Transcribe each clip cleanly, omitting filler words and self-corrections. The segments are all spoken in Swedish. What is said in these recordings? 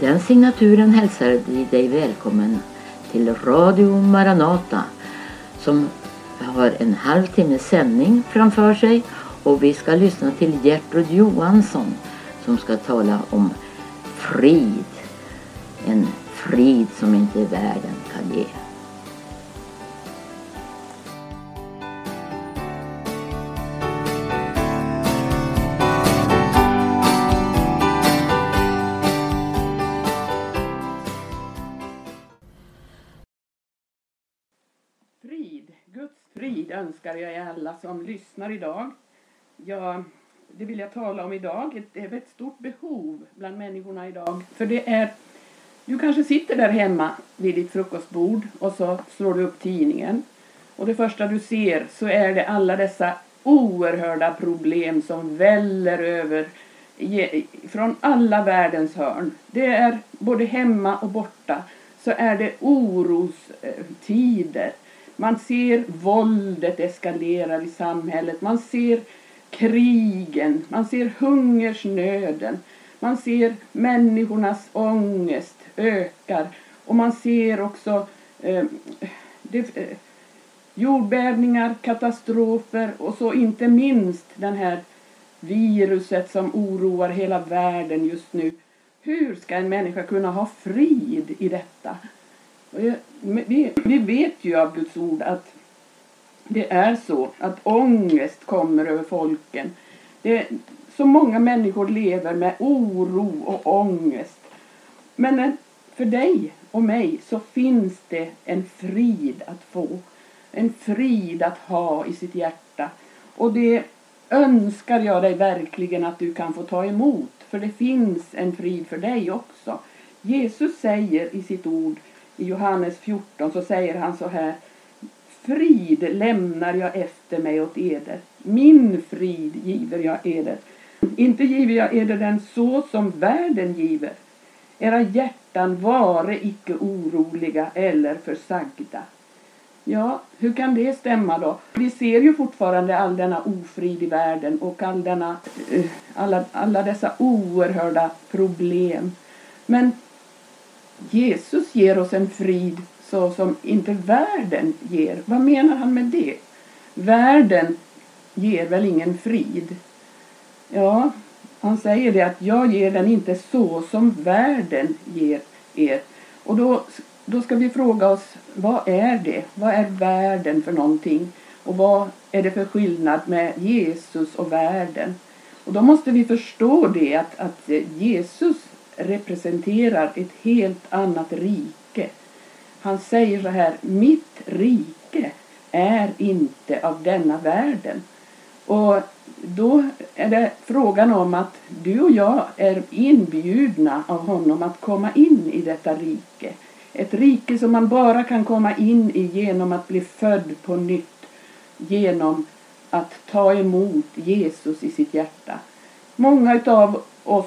Med den signaturen hälsar vi dig välkommen till Radio Maranata, som har en halvtimme sändning framför sig, och vi ska lyssna till Gertrud Johansson som ska tala om frid. En frid som inte världen kan ge. Frid önskar jag är alla som lyssnar idag. Det vill jag tala om idag. Det är ett stort behov bland människorna idag. För det är, du kanske sitter där hemma vid ditt frukostbord och så slår du upp tidningen. Och det första du ser så är det alla dessa oerhörda problem som väller över från alla världens hörn. Det är både hemma och borta så är det orostider. Man ser våldet eskalerar i samhället. Man ser krigen. Man ser hungersnöden. Man ser människornas ångest ökar. Och man ser också jordbävningar, katastrofer. Och så inte minst den här viruset som oroar hela världen just nu. Hur ska en människa kunna ha frid i detta? Vi vet ju av Guds ord att det är så att ångest kommer över folken. Så många människor lever med oro och ångest. Men för dig och mig så finns det en frid att få. En frid att ha i sitt hjärta. Och det önskar jag dig verkligen att du kan få ta emot. För det finns en frid för dig också. Jesus säger i sitt ord, i Johannes 14 så säger han så här: frid lämnar jag efter mig åt eder. Min frid giver jag eder. Inte giver jag eder den så som världen giver. Era hjärtan vare icke oroliga eller försagda. Ja, hur kan det stämma då? Vi ser ju fortfarande all denna ofrid i världen och alla dessa oerhörda problem. Men Jesus ger oss en frid så som inte världen ger. Vad menar han med det? Världen ger väl ingen frid? Ja, han säger det att jag ger den inte så som världen ger er. Och då ska vi fråga oss, vad är det? Vad är världen för någonting? Och vad är det för skillnad med Jesus och världen? Och då måste vi förstå det att Jesus representerar ett helt annat rike. Han säger så här: mitt rike är inte av denna världen. Och då är det frågan om att du och jag är inbjudna av honom att komma in i detta rike. Ett rike som man bara kan komma in i genom att bli född på nytt. Genom att ta emot Jesus i sitt hjärta. Många av oss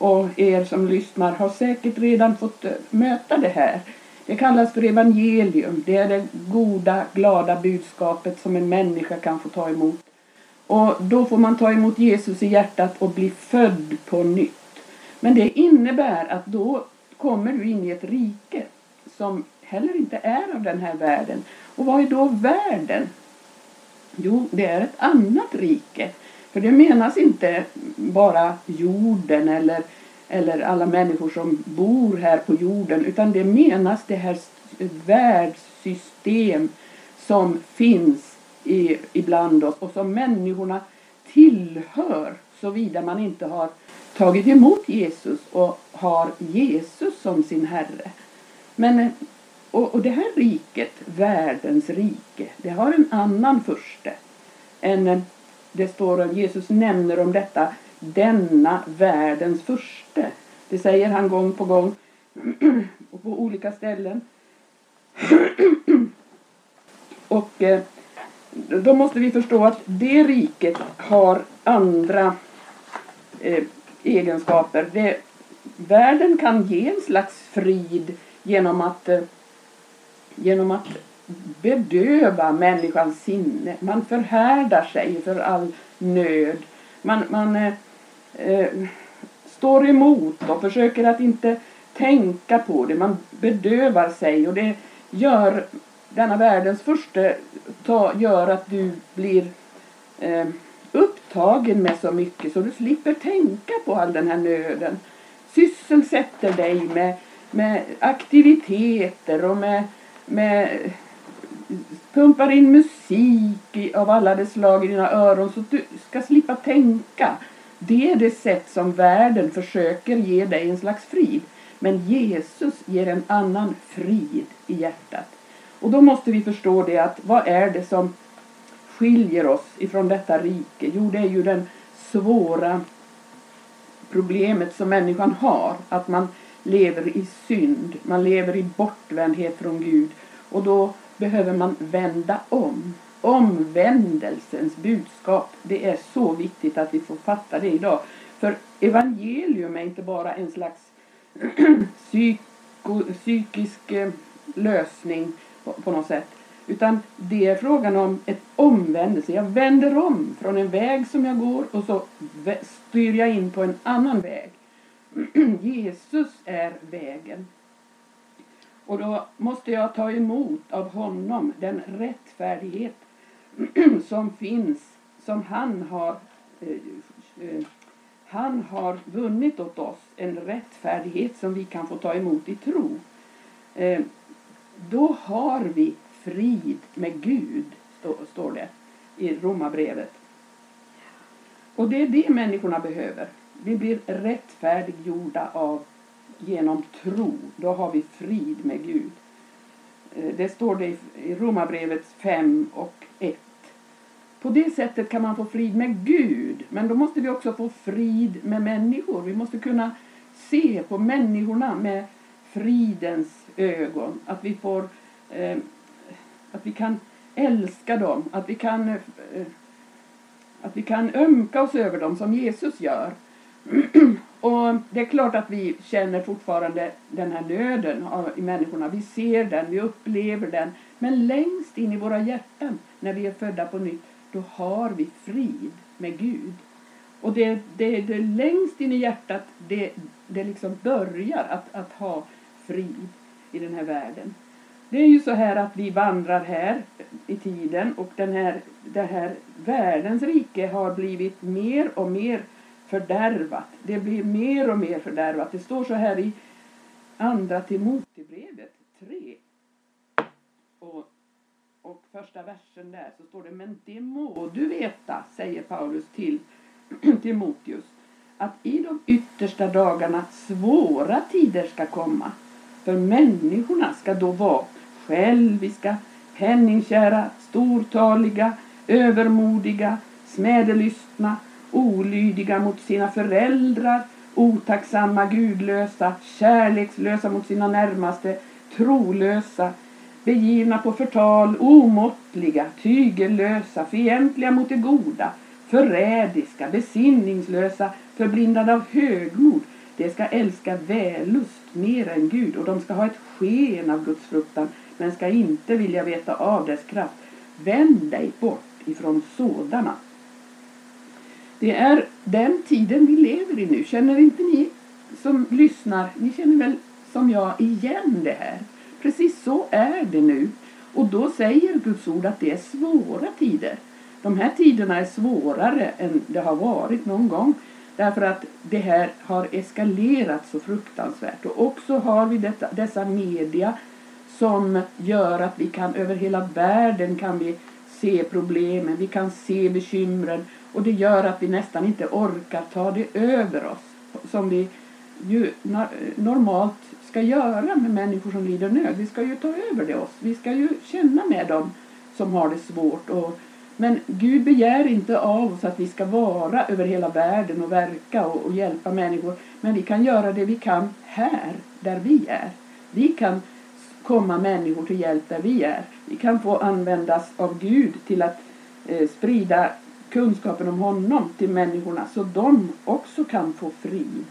och er som lyssnar har säkert redan fått möta det här. Det kallas för evangelium. Det är det goda, glada budskapet som en människa kan få ta emot. Och då får man ta emot Jesus i hjärtat och bli född på nytt. Men det innebär att då kommer du in i ett rike som heller inte är av den här världen. Och vad är då världen? Jo, det är ett annat rike. För det menas inte bara jorden eller alla människor som bor här på jorden. Utan det menas det här världssystem som finns ibland oss. Och som människorna tillhör såvida man inte har tagit emot Jesus och har Jesus som sin herre. Men, och det här riket, världens rike, det har en annan furste än... Det står att Jesus nämner om detta, denna världens furste. Det säger han gång på gång och på olika ställen. Och då måste vi förstå att det riket har andra egenskaper. Världen kan ge en slags frid genom att bedöva människans sinne. Man förhärdar sig för all nöd. Man står emot och försöker att inte tänka på det, man bedövar sig, och det gör denna världens första gör att du blir upptagen med så mycket så du slipper tänka på all den här nöden. Sysselsätter dig med aktiviteter och med pumpar in musik av alla de slag i dina öron så att du ska slippa tänka. Det är det sätt som världen försöker ge dig en slags frid. Men Jesus ger en annan frid i hjärtat. Och då måste vi förstå det, att vad är det som skiljer oss ifrån detta rike? Jo, det är ju den svåra problemet som människan har. Att man lever i synd, man lever i bortvändhet från Gud. Och då behöver man vända om. Omvändelsens budskap, det är så viktigt att vi får fatta det idag. För evangelium är inte bara en slags psykisk lösning på något sätt. Utan det är frågan om ett omvändelse. Jag vänder om från en väg som jag går och så styr jag in på en annan väg. Jesus är vägen. Och då måste jag ta emot av honom den rättfärdighet som finns, som han har vunnit åt oss. En rättfärdighet som vi kan få ta emot i tro. Då har vi frid med Gud, står det i Romarbrevet. Och det är det människorna behöver. Vi blir rättfärdiggjorda genom tro. Då har vi frid med Gud. Det står det i Romarbrevet 5:1. På det sättet kan man få frid med Gud. Men då måste vi också få frid med människor. Vi måste kunna se på människorna med fridens ögon. Att vi får... att vi kan älska dem. Att vi kan ömka oss över dem som Jesus gör. Och det är klart att vi känner fortfarande den här nöden i människorna. Vi ser den, vi upplever den. Men längst in i våra hjärtan, när vi är födda på nytt, då har vi frid med Gud. Och det längst in i hjärtat, det liksom börjar att ha frid i den här världen. Det är ju så här att vi vandrar här i tiden, och det här världens rike har blivit mer och mer fördärvat. Det blir mer och mer fördärvat. Det står så här i andra Timotebrevet 3 och första versen där, så står det: men det må du veta, säger Paulus till Timoteus, att i de yttersta dagarna svåra tider ska komma. För människorna ska då vara själviska, hänningkära, stortaliga, övermodiga, smädelystna, olydiga mot sina föräldrar, otacksamma, gudlösa, kärlekslösa mot sina närmaste, trolösa, begivna på förtal, omåttliga, tygellösa, fientliga mot det goda, förrädiska, besinningslösa, förblindade av högmod. De ska älska vällust mer än Gud, och de ska ha ett sken av Guds fruktan, men ska inte vilja veta av dess kraft. Vänd dig bort ifrån sådana. Det är den tiden vi lever i nu. Känner inte ni som lyssnar, ni känner väl som jag igen det här? Precis så är det nu. Och då säger Guds ord att det är svåra tider. De här tiderna är svårare än det har varit någon gång. Därför att det här har eskalerat så fruktansvärt. Och också har vi dessa media som gör att vi kan över hela världen kan vi se problemen, vi kan se bekymren. Och det gör att vi nästan inte orkar ta det över oss. Som vi ju normalt ska göra med människor som lider nöd. Vi ska ju ta över det oss. Vi ska ju känna med dem som har det svårt. Men Gud begär inte av oss att vi ska vara över hela världen och verka och hjälpa människor. Men vi kan göra det vi kan här, där vi är. Vi kan komma människor till hjälp där vi är. Vi kan få användas av Gud till att sprida kunskapen om honom till människorna, så de också kan få frid.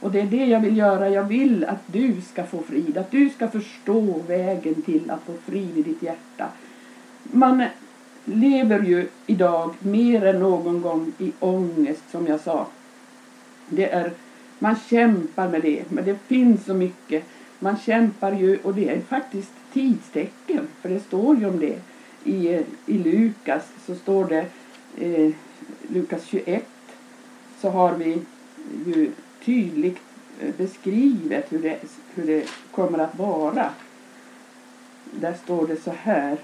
Och det är det jag vill göra. Jag vill att du ska få frid. Att du ska förstå vägen till att få frid i ditt hjärta. Man lever ju idag mer än någon gång i ångest, som jag sa. Det är Man kämpar med det, men det finns så mycket. Man kämpar ju, och det är faktiskt tidstecken, för det står ju om det. I Lukas så står det, Lukas 21, så har vi ju tydligt beskrivet hur det kommer att vara. Där står det så här.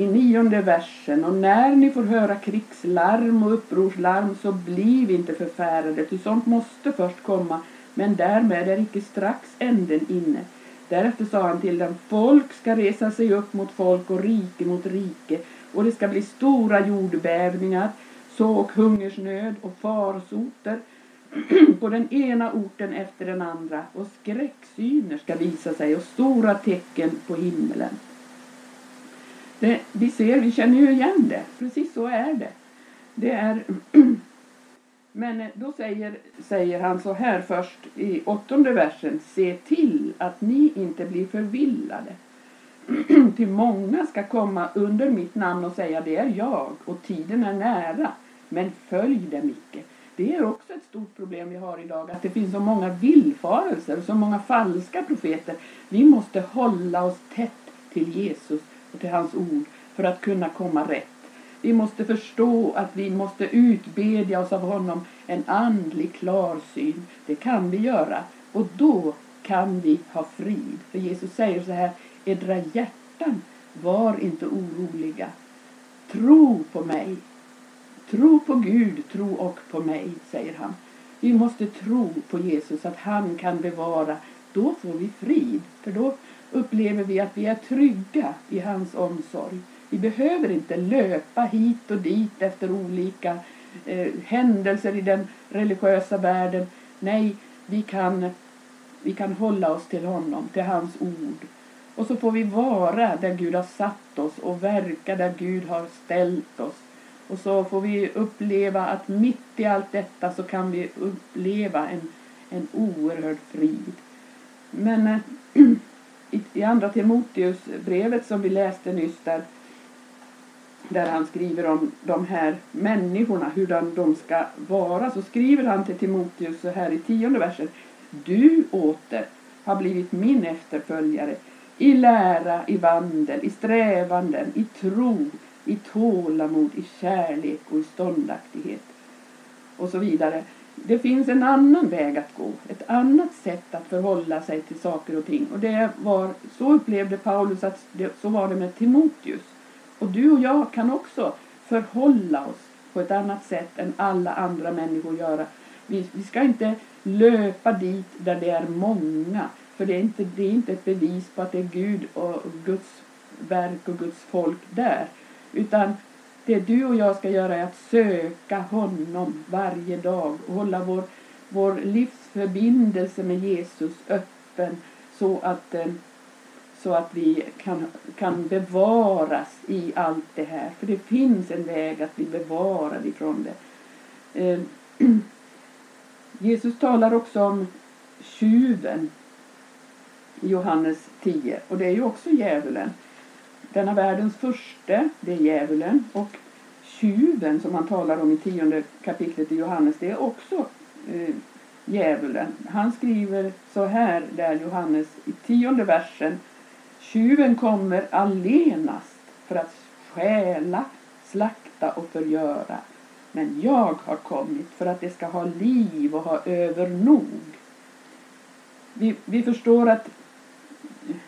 I 9:e versen. Och när ni får höra krigslarm och upprorslarm, så bliv inte förfärade, ty sånt måste först komma, men därmed är icke strax änden inne. Därefter sa han till dem: folk ska resa sig upp mot folk och rike mot rike, och det ska bli stora jordbävningar, så och hungersnöd och farsoter på den ena orten efter den andra, och skräcksyner ska visa sig och stora tecken på himlen. Vi känner ju igen det. Precis så är det. Det är... Men då säger han så här först i 8:e versen: se till att ni inte blir förvillade. Till många ska komma under mitt namn och säga: det är jag, och tiden är nära, men följ dem icke. Det är också ett stort problem vi har idag, att det finns så många villfarelser och så många falska profeter. Vi måste hålla oss tätt till Jesus och till hans ord för att kunna komma rätt. Vi måste förstå att vi måste utbedja oss av honom en andlig klarsyn. Det kan vi göra, och då kan vi ha frid. För Jesus säger så här: edra hjärtan, var inte oroliga. Tro på mig. Tro på Gud, tro och på mig, säger han. Vi måste tro på Jesus, att han kan bevara. Då får vi frid, för då upplever vi att vi är trygga i hans omsorg. Vi behöver inte löpa hit och dit efter olika händelser i den religiösa världen. Nej, vi kan hålla oss till honom, till hans ord. Och så får vi vara där Gud har satt oss och verka där Gud har ställt oss. Och så får vi uppleva att mitt i allt detta så kan vi uppleva en oerhörd frid. Men i andra Timoteus brevet som vi läste nyss, där han skriver om de här människorna, hur de ska vara, så skriver han till Timoteus så här i 10:e versen: du åter har blivit min efterföljare i lära, i vandel, i strävanden, i tro, i tålamod, i kärlek och i ståndaktighet, och så vidare. Det finns en annan väg att gå, ett annat sätt att förhålla sig till saker och ting. Och så upplevde Paulus att så var det med Timoteus. Och du och jag kan också förhålla oss på ett annat sätt än alla andra människor göra. Vi ska inte löpa dit där det är många. För det är inte ett bevis på att det är Gud och Guds verk och Guds folk där. Utan det du och jag ska göra är att söka honom varje dag. Och hålla vår livsförbindelse med Jesus öppen, så att vi kan bevaras i allt det här. För det finns en väg att bli bevarad ifrån det. Jesus talar också om tjuven i Johannes 10. Och det är ju också djävulen. Denna världens första, det är djävulen. Och tjuven som han talar om i 10:e kapitlet i Johannes, det är också djävulen. Han skriver så här där, Johannes i 10:e versen: tjuven kommer allenast för att stjäla, slakta och förgöra. Men jag har kommit för att det ska ha liv och ha övernog. Vi förstår att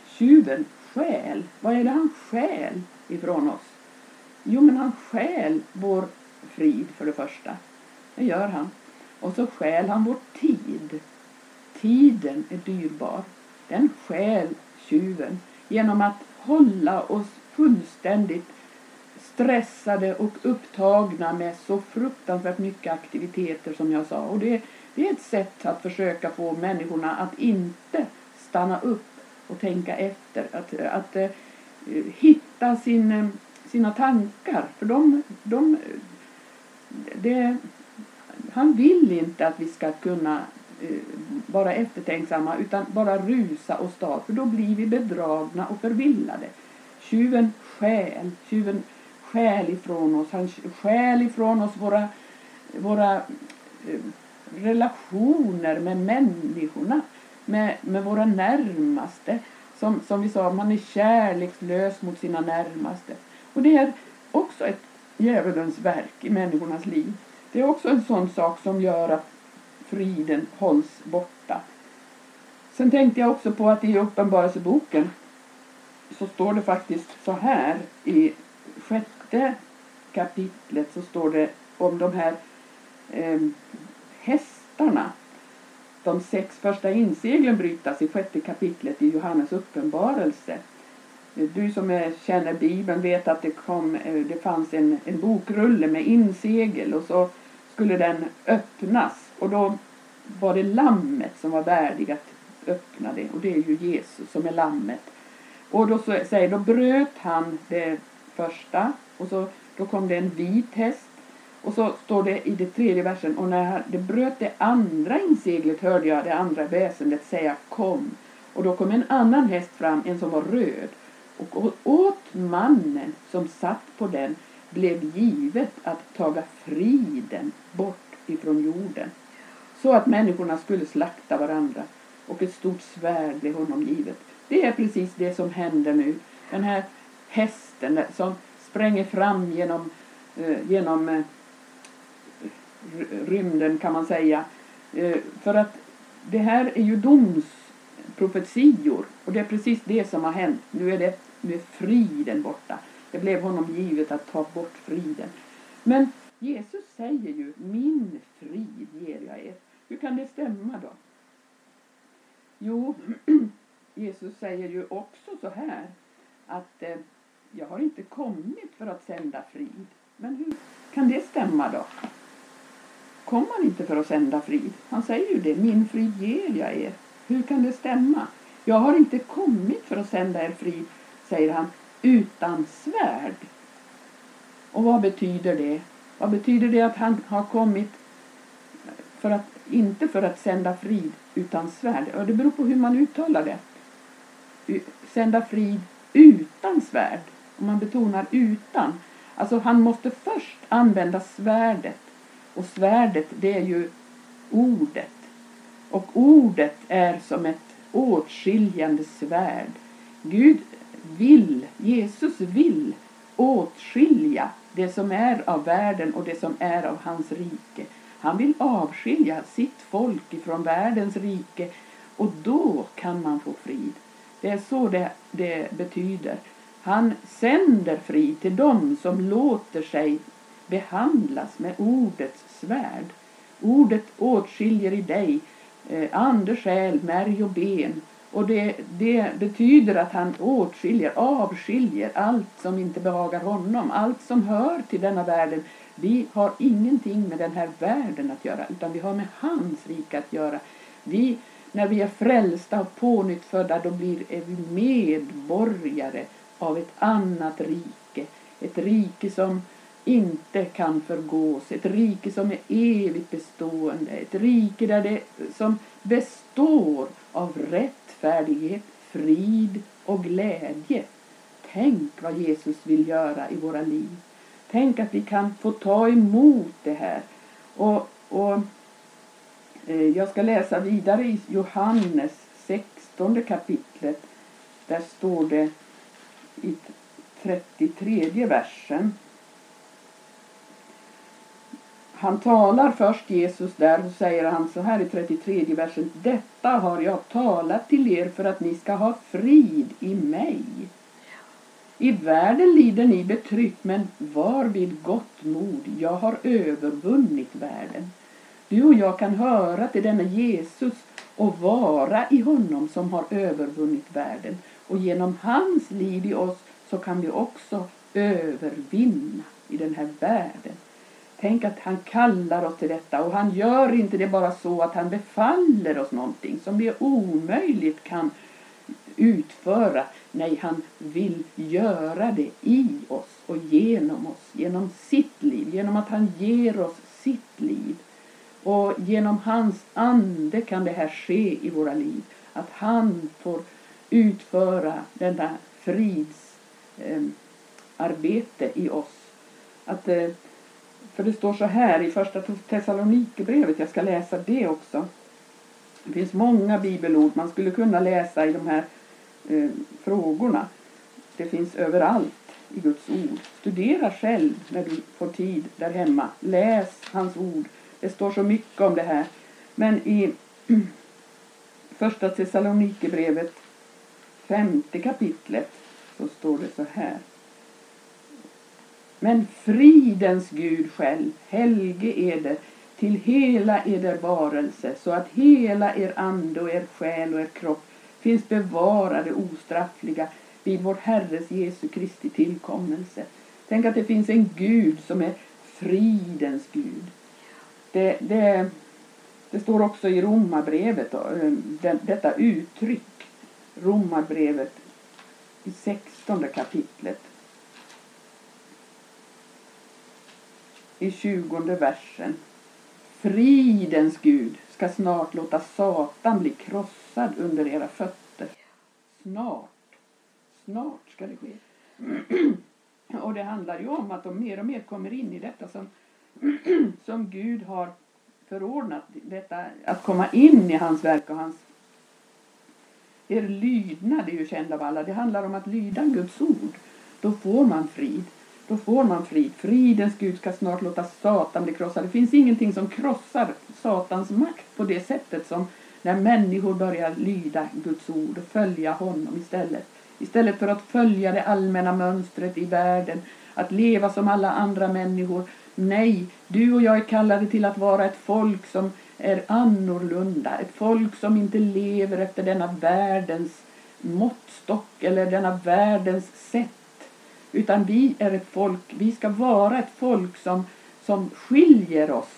tjuven stjäl. Vad är det han stjäl ifrån oss? Jo, men han stjäl vår frid för det första. Det gör han. Och så stjäl han vår tid. Tiden är dyrbar. Den stjäl tjuven genom att hålla oss fullständigt stressade och upptagna med så fruktansvärt mycket aktiviteter, som jag sa. Och det är ett sätt att försöka få människorna att inte stanna upp och tänka efter. Att hitta sina tankar. För han vill inte att vi ska kunna vara eftertänksamma, utan bara rusa och stå. För då blir vi bedragna och förvillade. Tjuven stjäl. Tjuven stjäl ifrån oss. Han stjäl ifrån oss våra relationer med människorna, med våra närmaste. Som vi sa, man är kärlekslös mot sina närmaste. Och det är också ett djävulens verk i människornas liv. Det är också en sån sak som gör att friden hålls borta. Sen tänkte jag också på att i Uppenbarelseboken så står det faktiskt så här. I 6:e kapitlet så står det om de här hästarna. De 6 första inseglen brytas i 6:e kapitlet i Johannes uppenbarelse. Du som känner Bibeln vet att det fanns en bokrulle med insegel. Och så skulle den öppnas. Och då var det lammet som var värdig att öppna det. Och det är ju Jesus som är lammet. Och då bröt han det första. Och då kom det en vit häst. Och så står det i det 3:e versen. Och när det bröt det andra inseglet hörde jag det andra väsendet säga kom. Och då kom en annan häst fram, en som var röd. Och åt mannen som satt på den blev givet att taga friden bort ifrån jorden. Så att människorna skulle slakta varandra. Och ett stort svärd blev honom givet. Det är precis det som händer nu. Den här hästen som spränger fram genom rymden kan man säga. För att det här är ju domsprofetior. Och det är precis det som har hänt. Nu är det med friden borta. Det blev honom givet att ta bort friden. Men Jesus säger ju, min frid ger jag er. Hur kan det stämma då? Jo, Jesus säger ju också så här. Att jag har inte kommit för att sända frid. Men hur kan det stämma då? Kom han inte för att sända frid? Han säger ju det, min frid ger jag er. Hur kan det stämma? Jag har inte kommit för att sända er frid, säger han, utan svärd. Och vad betyder det? Vad betyder det att han har kommit inte för att sända frid utan svärd? Och det beror på hur man uttalar det. Sända frid utan svärd. Om man betonar utan. Alltså han måste först använda svärdet. Och svärdet, det är ju ordet. Och ordet är som ett åtskiljande svärd. Gud vill, Jesus vill åtskilja det som är av världen och det som är av hans rike. Han vill avskilja sitt folk ifrån världens rike. Och då kan man få frid. Det är så det betyder. Han sänder frid till dem som låter sig behandlas med ordets svärd. Ordet åtskiljer i dig ande, själ, märg och ben. Och det betyder att han avskiljer allt som inte behagar honom. Allt som hör till denna världen. Vi har ingenting med den här världen att göra. Utan vi har med hans rike att göra. När vi är frälsta och pånyttfödda, då är vi medborgare av ett annat rike. Ett rike som inte kan förgås. Ett rike som är evigt bestående. Ett rike där som består av rättfärdighet, frid och glädje. Tänk vad Jesus vill göra i våra liv. Tänk att vi kan få ta emot det här. Jag ska läsa vidare i Johannes 16:e kapitlet. Där står det i 33:e versen. Han talar först, Jesus, där och säger han så här i 33:e versen. Detta har jag talat till er för att ni ska ha frid i mig. I världen lider ni betryck, men var vid gott mod. Jag har övervunnit världen. Du och jag kan höra till denna Jesus och vara i honom som har övervunnit världen. Och genom hans liv i oss så kan vi också övervinna i den här världen. Tänk att han kallar oss till detta, och han gör inte det bara så att han befaller oss någonting som vi omöjligt kan utföra. Nej, han vill göra det i oss och genom oss, genom sitt liv, genom att han ger oss sitt liv. Och genom hans ande kan det här ske i våra liv. Att han får utföra denna frids arbete i oss. Att, för det står så här i första Thessalonikerbrevet, jag ska läsa det också. Det finns många bibelord man skulle kunna läsa i de här frågorna. Det finns överallt i Guds ord. Studera själv när du får tid där hemma. Läs hans ord. Det står så mycket om det här. Men i första Thessalonikerbrevet, 5:e kapitlet, så står det så här. Men fridens Gud själv, helge eder till hela eder varelse, så att hela er ande och er själ och er kropp finns bevarade ostraffliga vid vår Herres Jesu Kristi tillkommelse. Tänk att det finns en Gud som är fridens Gud. Det står också i Romarbrevet, detta uttryck, Romarbrevet i 16:e kapitlet. I 20:e versen. Fridens Gud ska snart låta Satan bli krossad under era fötter. Snart ska det ske. Och det handlar ju om att de mer och mer kommer in i detta som Gud har förordnat. Detta, att komma in i hans verk och hans... Er lydnad är ju känd av alla. Det handlar om att lyda Guds ord. Då får man frid. Fridens Gud ska snart låta Satan bli krossad. Det finns ingenting som krossar Satans makt på det sättet som när människor börjar lyda Guds ord och följa honom istället. Istället för att följa det allmänna mönstret i världen, att leva som alla andra människor. Nej, du och jag är kallade till att vara ett folk som är annorlunda. Ett folk som inte lever efter denna världens måttstock eller denna världens sätt. Utan vi är ett folk, vi ska vara ett folk som skiljer oss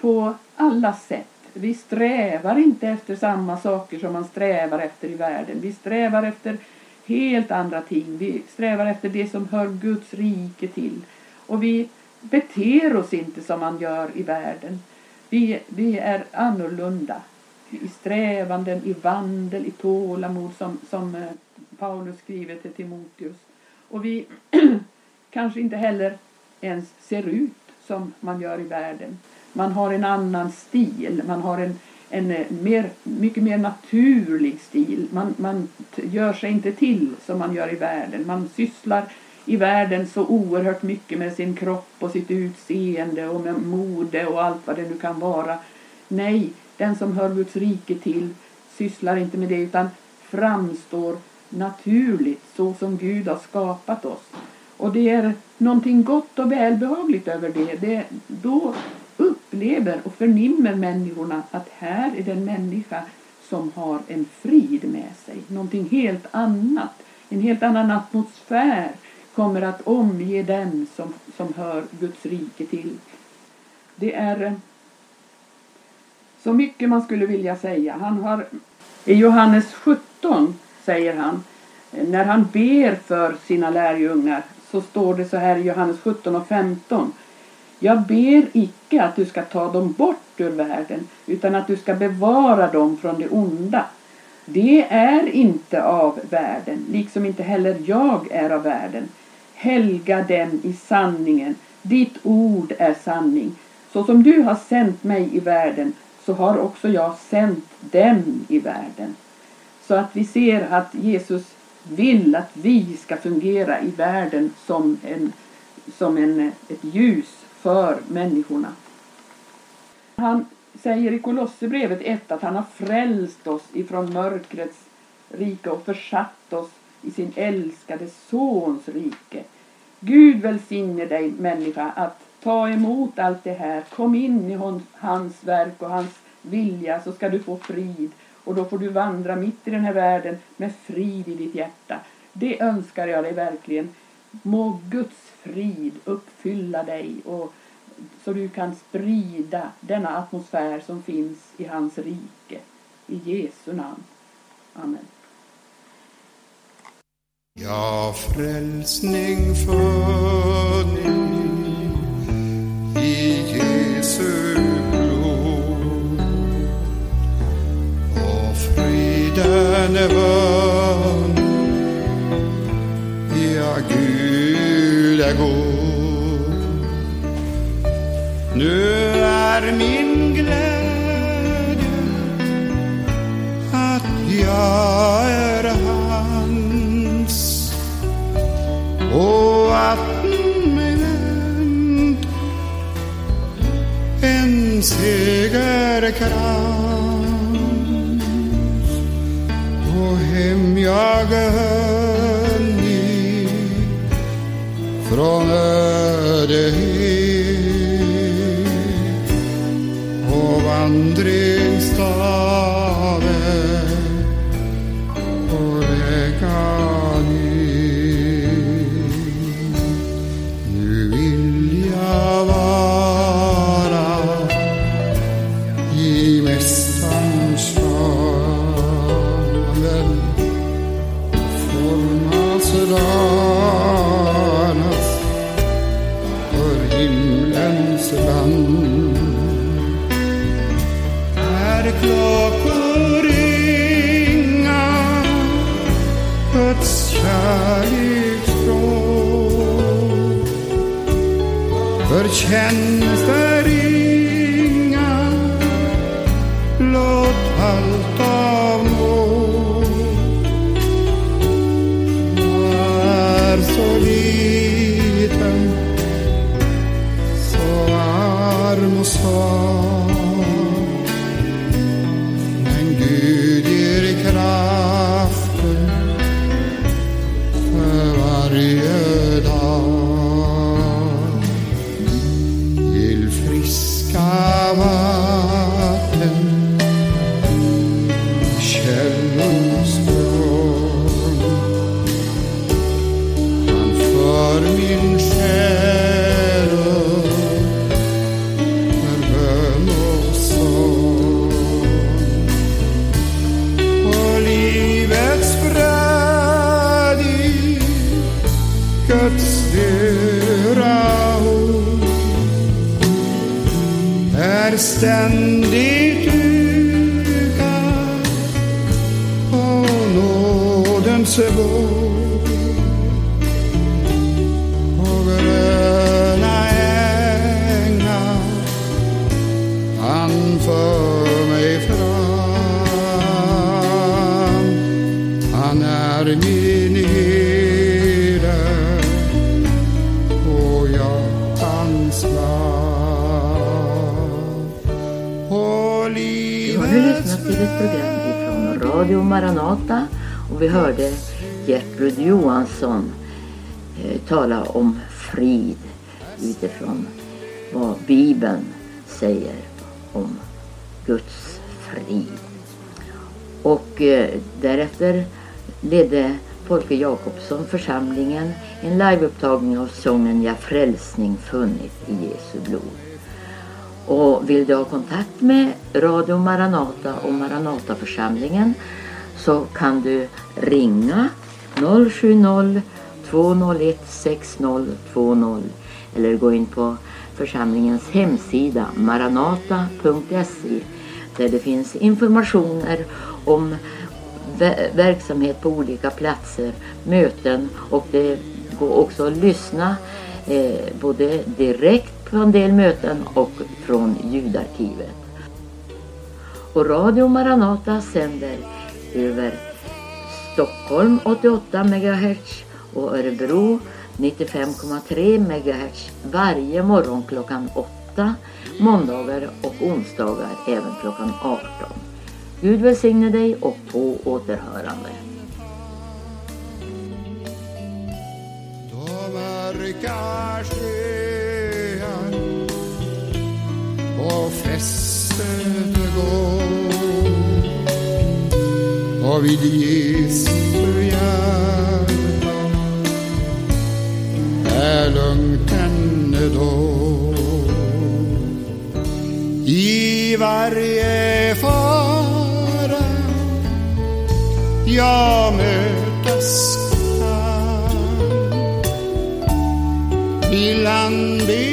på alla sätt. Vi strävar inte efter samma saker som man strävar efter i världen. Vi strävar efter helt andra ting. Vi strävar efter det som hör Guds rike till. Och vi beter oss inte som man gör i världen. Vi är annorlunda i strävanden, i vandel, i tålamod som Paulus skriver till Timoteus. Och vi kanske inte heller ens ser ut som man gör i världen. Man har en annan stil. Man har mycket mer naturlig stil. Man gör sig inte till som man gör i världen. Man sysslar i världen så oerhört mycket med sin kropp och sitt utseende och med mode och allt vad det nu kan vara. Nej, den som hör Guds rike till sysslar inte med det utan framstår naturligt så som Gud har skapat oss. Och det är någonting gott och välbehagligt över det. Då upplever och förnimmer människorna att här är den människa som har en frid med sig. Någonting helt annat. En helt annan atmosfär kommer att omge den som hör Guds rike till. Det är så mycket man skulle vilja säga. Han har i Johannes 17 säger han, när han ber för sina lärjungar, så står det så här i Johannes 17:15. Jag ber icke att du ska ta dem bort ur världen, utan att du ska bevara dem från det onda. Det är inte av världen, liksom inte heller jag är av världen. Helga dem i sanningen, ditt ord är sanning. Så som du har sänt mig i världen, så har också jag sänt dem i världen. Så att vi ser att Jesus vill att vi ska fungera i världen som ett ljus för människorna. Han säger i Kolosserbrevet 1 att han har frälst oss ifrån mörkrets rike och försatt oss i sin älskade sons rike. Gud välsigne dig människa att ta emot allt det här. Kom in i hans verk och hans vilja så ska du få frid. Och då får du vandra mitt i den här världen med frid i ditt hjärta. Det önskar jag dig verkligen. Må Guds frid uppfylla dig. Och så du kan sprida denna atmosfär som finns i hans rike. I Jesu namn. Amen. Ja, frälsning funnit i Jesu blod. Och friden är vann. Ja, Gud. vill jag gå. Nu är min glädje att jag är hans, och att min vän en segerkrans, och hem jag hönny från ödehet och vandringsstave och vägan hit. Nu vill jag vara i Mästarens famn, formas danas för himlens land. När klockor ringa Guds kärlek från, förtjänster inga, låt allt avgå. Jag är så liten, så arm och svag, men Gud ger kraften för varje dag. Till friska vatten, källors blom, han för min själ med bön och sång. Och livets bröd i Guds dyra ord är ständigt dukat på nådens bord. Och gröna ängar han för mig fram, han är min herde och jag hans slav. Och Du har lyssnat till ett program ifrån Radio Maranata, och vi hörde Gertrud Johansson tala om frid utifrån vad Bibeln säger om Guds frid. Och därefter ledde Folke Jakobsson församlingen en liveupptagning av sången Jag frälsning funnit i Jesu blod. Och vill du ha kontakt med Radio Maranata och Maranataförsamlingen, så kan du ringa 070 201 6020 eller gå in på församlingens hemsida maranata.se, där det finns informationer om verksamhet på olika platser, möten, och det går också att lyssna både direkt på en del möten och från ljudarkivet. Och Radio Maranata sänder över Stockholm 88 MHz och Örebro 95,3 MHz varje morgon klockan 8, måndagar och onsdagar även klockan 18. Gud välsigne dig och på återhörande. Då mörkar sjöar och fästet går, och vid Jesu hjärta är lugnt ännu då. I varje fara jag mötas kan, vill han be